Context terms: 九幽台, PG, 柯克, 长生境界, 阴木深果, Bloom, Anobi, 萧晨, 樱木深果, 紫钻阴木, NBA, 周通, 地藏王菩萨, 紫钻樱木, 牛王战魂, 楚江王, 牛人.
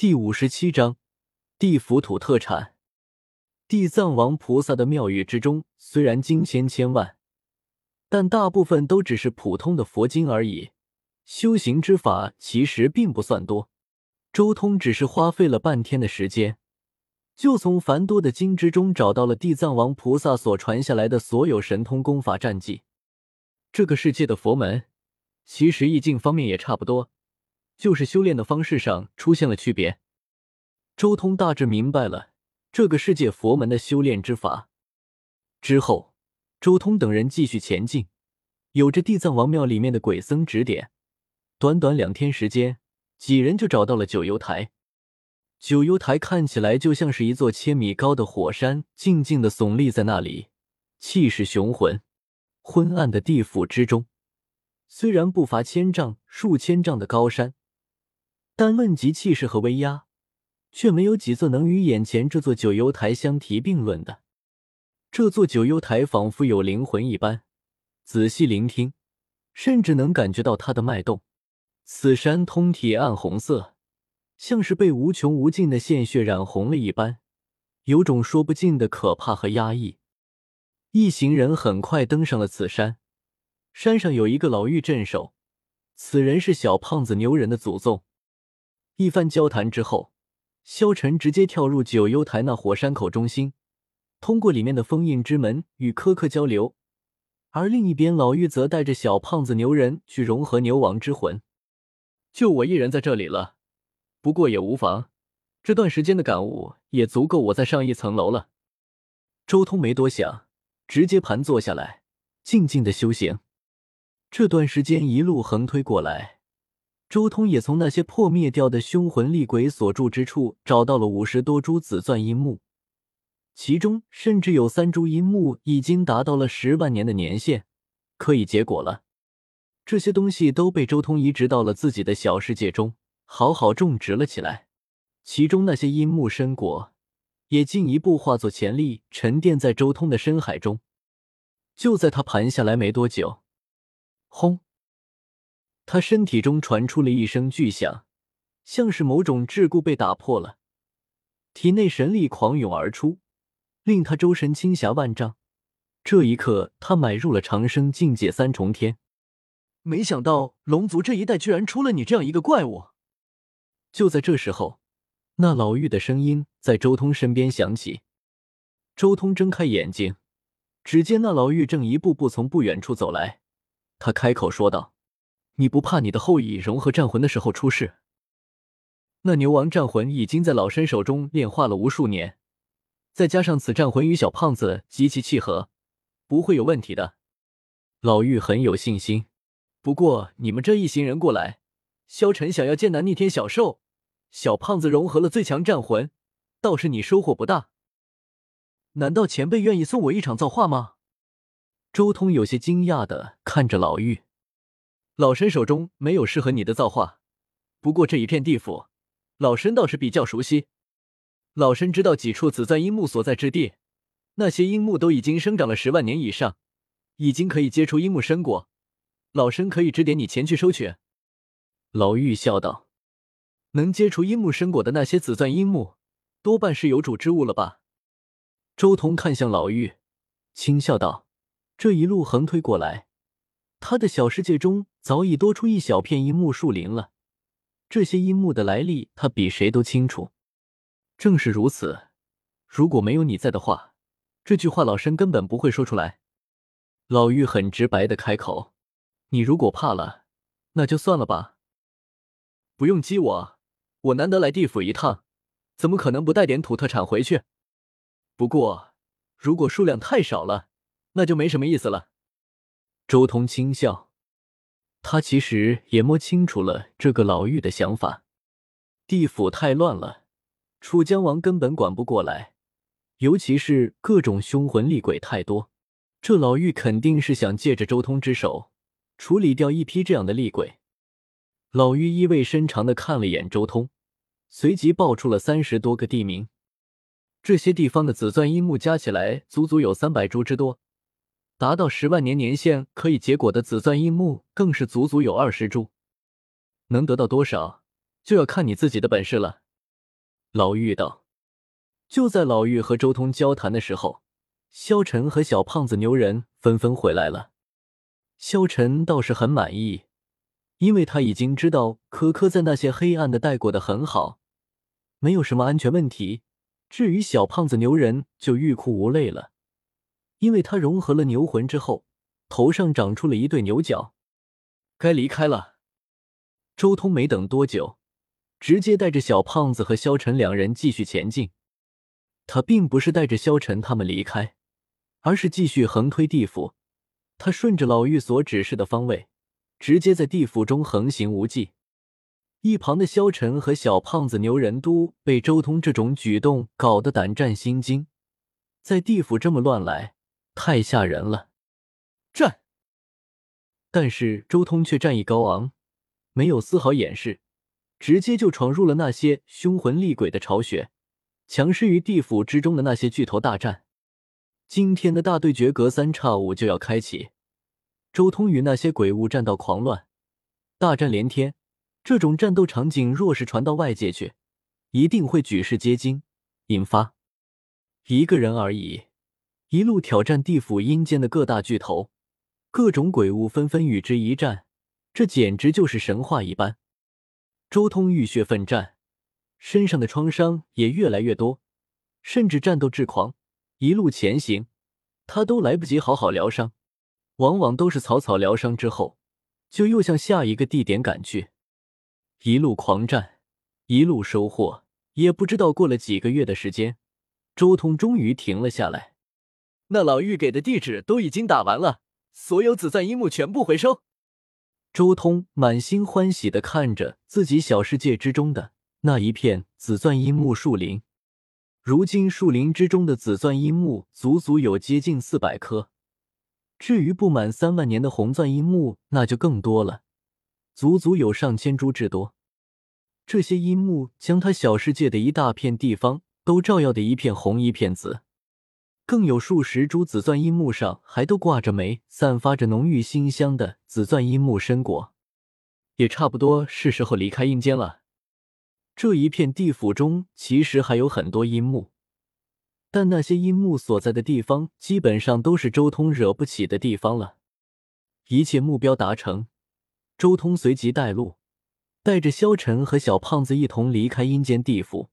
第57章地府土特产。地藏王菩萨的庙宇之中，虽然金钱千万，但大部分都只是普通的佛经而已，修行之法其实并不算多。周通只是花费了半天的时间，就从繁多的经之中找到了地藏王菩萨所传下来的所有神通功法战绩。这个世界的佛门，其实意境方面也差不多，就是修炼的方式上出现了区别。周通大致明白了这个世界佛门的修炼之法。之后，周通等人继续前进，有着地藏王庙里面的鬼僧指点，短短2天时间，几人就找到了九幽台。九幽台看起来就像是一座1000米高的火山，静静地耸立在那里，气势雄浑。昏暗的地府之中，虽然不乏千丈、数千丈的高山，但论及气势和威压，却没有几座能与眼前这座九幽台相提并论的。这座九幽台仿佛有灵魂一般，仔细聆听，甚至能感觉到它的脉动。此山通体暗红色，像是被无穷无尽的鲜血染红了一般，有种说不尽的可怕和压抑。一行人很快登上了此山，山上有一个老妪镇守，此人是小胖子牛人的祖宗。一番交谈之后，萧晨直接跳入九幽台那火山口中心，通过里面的封印之门与柯克交流，而另一边老妪则带着小胖子牛人去融合牛王之魂。就我一人在这里了，不过也无妨，这段时间的感悟也足够我再上一层楼了。周通没多想，直接盘坐下来，静静的修行。这段时间一路横推过来，周通也从那些破灭掉的凶魂厉鬼所住之处找到了50多株紫钻阴木，其中甚至有3株阴木已经达到了10万年的年限，可以结果了。这些东西都被周通移植到了自己的小世界中，好好种植了起来。其中那些阴木深果也进一步化作潜力，沉淀在周通的深海中。就在他盘下来没多久，轰！他身体中传出了一声巨响，像是某种桎梏被打破了，体内神力狂涌而出，令他周身青霞万丈。这一刻，他买入了长生境界3重天。没想到龙族这一代居然出了你这样一个怪物！就在这时候，那老妪的声音在周通身边响起。周通睁开眼睛，只见那老妪正一步步从不远处走来。他开口说道：“你不怕你的后裔融合战魂的时候出事？那牛王战魂已经在老身手中炼化了无数年，再加上此战魂与小胖子极其契合，不会有问题的。”老妪很有信心。不过你们这一行人过来，萧晨想要艰难逆天小兽，小胖子融合了最强战魂，倒是你收获不大。难道前辈愿意送我一场造化吗？周通有些惊讶地看着老妪。老身手中没有适合你的造化，不过这一片地府，老身倒是比较熟悉。老身知道几处紫钻樱木所在之地，那些樱木都已经生长了10万年以上，已经可以结出樱木深果，老身可以指点你前去收取。老妪笑道：“能结出樱木深果的那些紫钻樱木，多半是有主之物了吧？”周通看向老妪，轻笑道：“这一路横推过来，他的小世界中早已多出一小片樱木树林了。这些樱木的来历，他比谁都清楚。正是如此，如果没有你在的话，这句话老身根本不会说出来。”老妪很直白地开口：“你如果怕了，那就算了吧。”“不用激我，我难得来地府一趟，怎么可能不带点土特产回去？不过，如果数量太少了，那就没什么意思了。”周通轻笑，他其实也摸清楚了这个老妪的想法。地府太乱了，楚江王根本管不过来，尤其是各种凶魂厉鬼太多，这老妪肯定是想借着周通之手处理掉一批这样的厉鬼。老妪意味深长地看了眼周通，随即报出了30多个地名。这些地方的紫钻樱木加起来足足有300株之多，达到10万年年限可以结果的紫钻樱木更是足足有20株。能得到多少，就要看你自己的本事了。老妪道。就在老妪和周通交谈的时候，萧晨和小胖子牛人纷纷回来了。萧晨倒是很满意，因为他已经知道科科在那些黑暗的带过得很好，没有什么安全问题。至于小胖子牛人就欲哭无泪了，因为他融合了牛魂之后，头上长出了一对牛角。该离开了。周通没等多久，直接带着小胖子和萧晨两人继续前进。他并不是带着萧晨他们离开，而是继续横推地府。他顺着老妪所指示的方位，直接在地府中横行无忌。一旁的萧晨和小胖子牛人都被周通这种举动搞得胆战心惊，在地府这么乱来，太吓人了。站！但是周通却战意高昂，没有丝毫掩饰，直接就闯入了那些凶魂厉鬼的巢穴，强势于地府之中的那些巨头大战。今天的大对决隔三差五就要开启，周通与那些鬼物战到狂乱，大战连天，这种战斗场景若是传到外界去，一定会举世皆惊，引发一个人而已一路挑战地府阴间的各大巨头，各种鬼物纷纷与之一战，这简直就是神话一般。周通浴血奋战，身上的创伤也越来越多，甚至战斗至狂，一路前行，他都来不及好好疗伤，往往都是草草疗伤之后，就又向下一个地点赶去。一路狂战，一路收获，也不知道过了几个月的时间，周通终于停了下来。那老妪给的地址都已经打完了，所有紫钻樱木全部回收。周通满心欢喜地看着自己小世界之中的那一片紫钻樱木树林。如今树林之中的紫钻樱木足足有接近400棵，至于不满3万年的红钻樱木那就更多了，足足有上千株之多。这些樱木将他小世界的一大片地方都照耀得一片红一片紫，更有数十株紫钻樱木上还都挂着枚散发着浓郁馨香的紫钻樱木参果。也差不多是时候离开阴间了。这一片地府中其实还有很多樱木，但那些樱木所在的地方基本上都是周通惹不起的地方了。一切目标达成，周通随即带路，带着萧晨和小胖子一同离开阴间地府。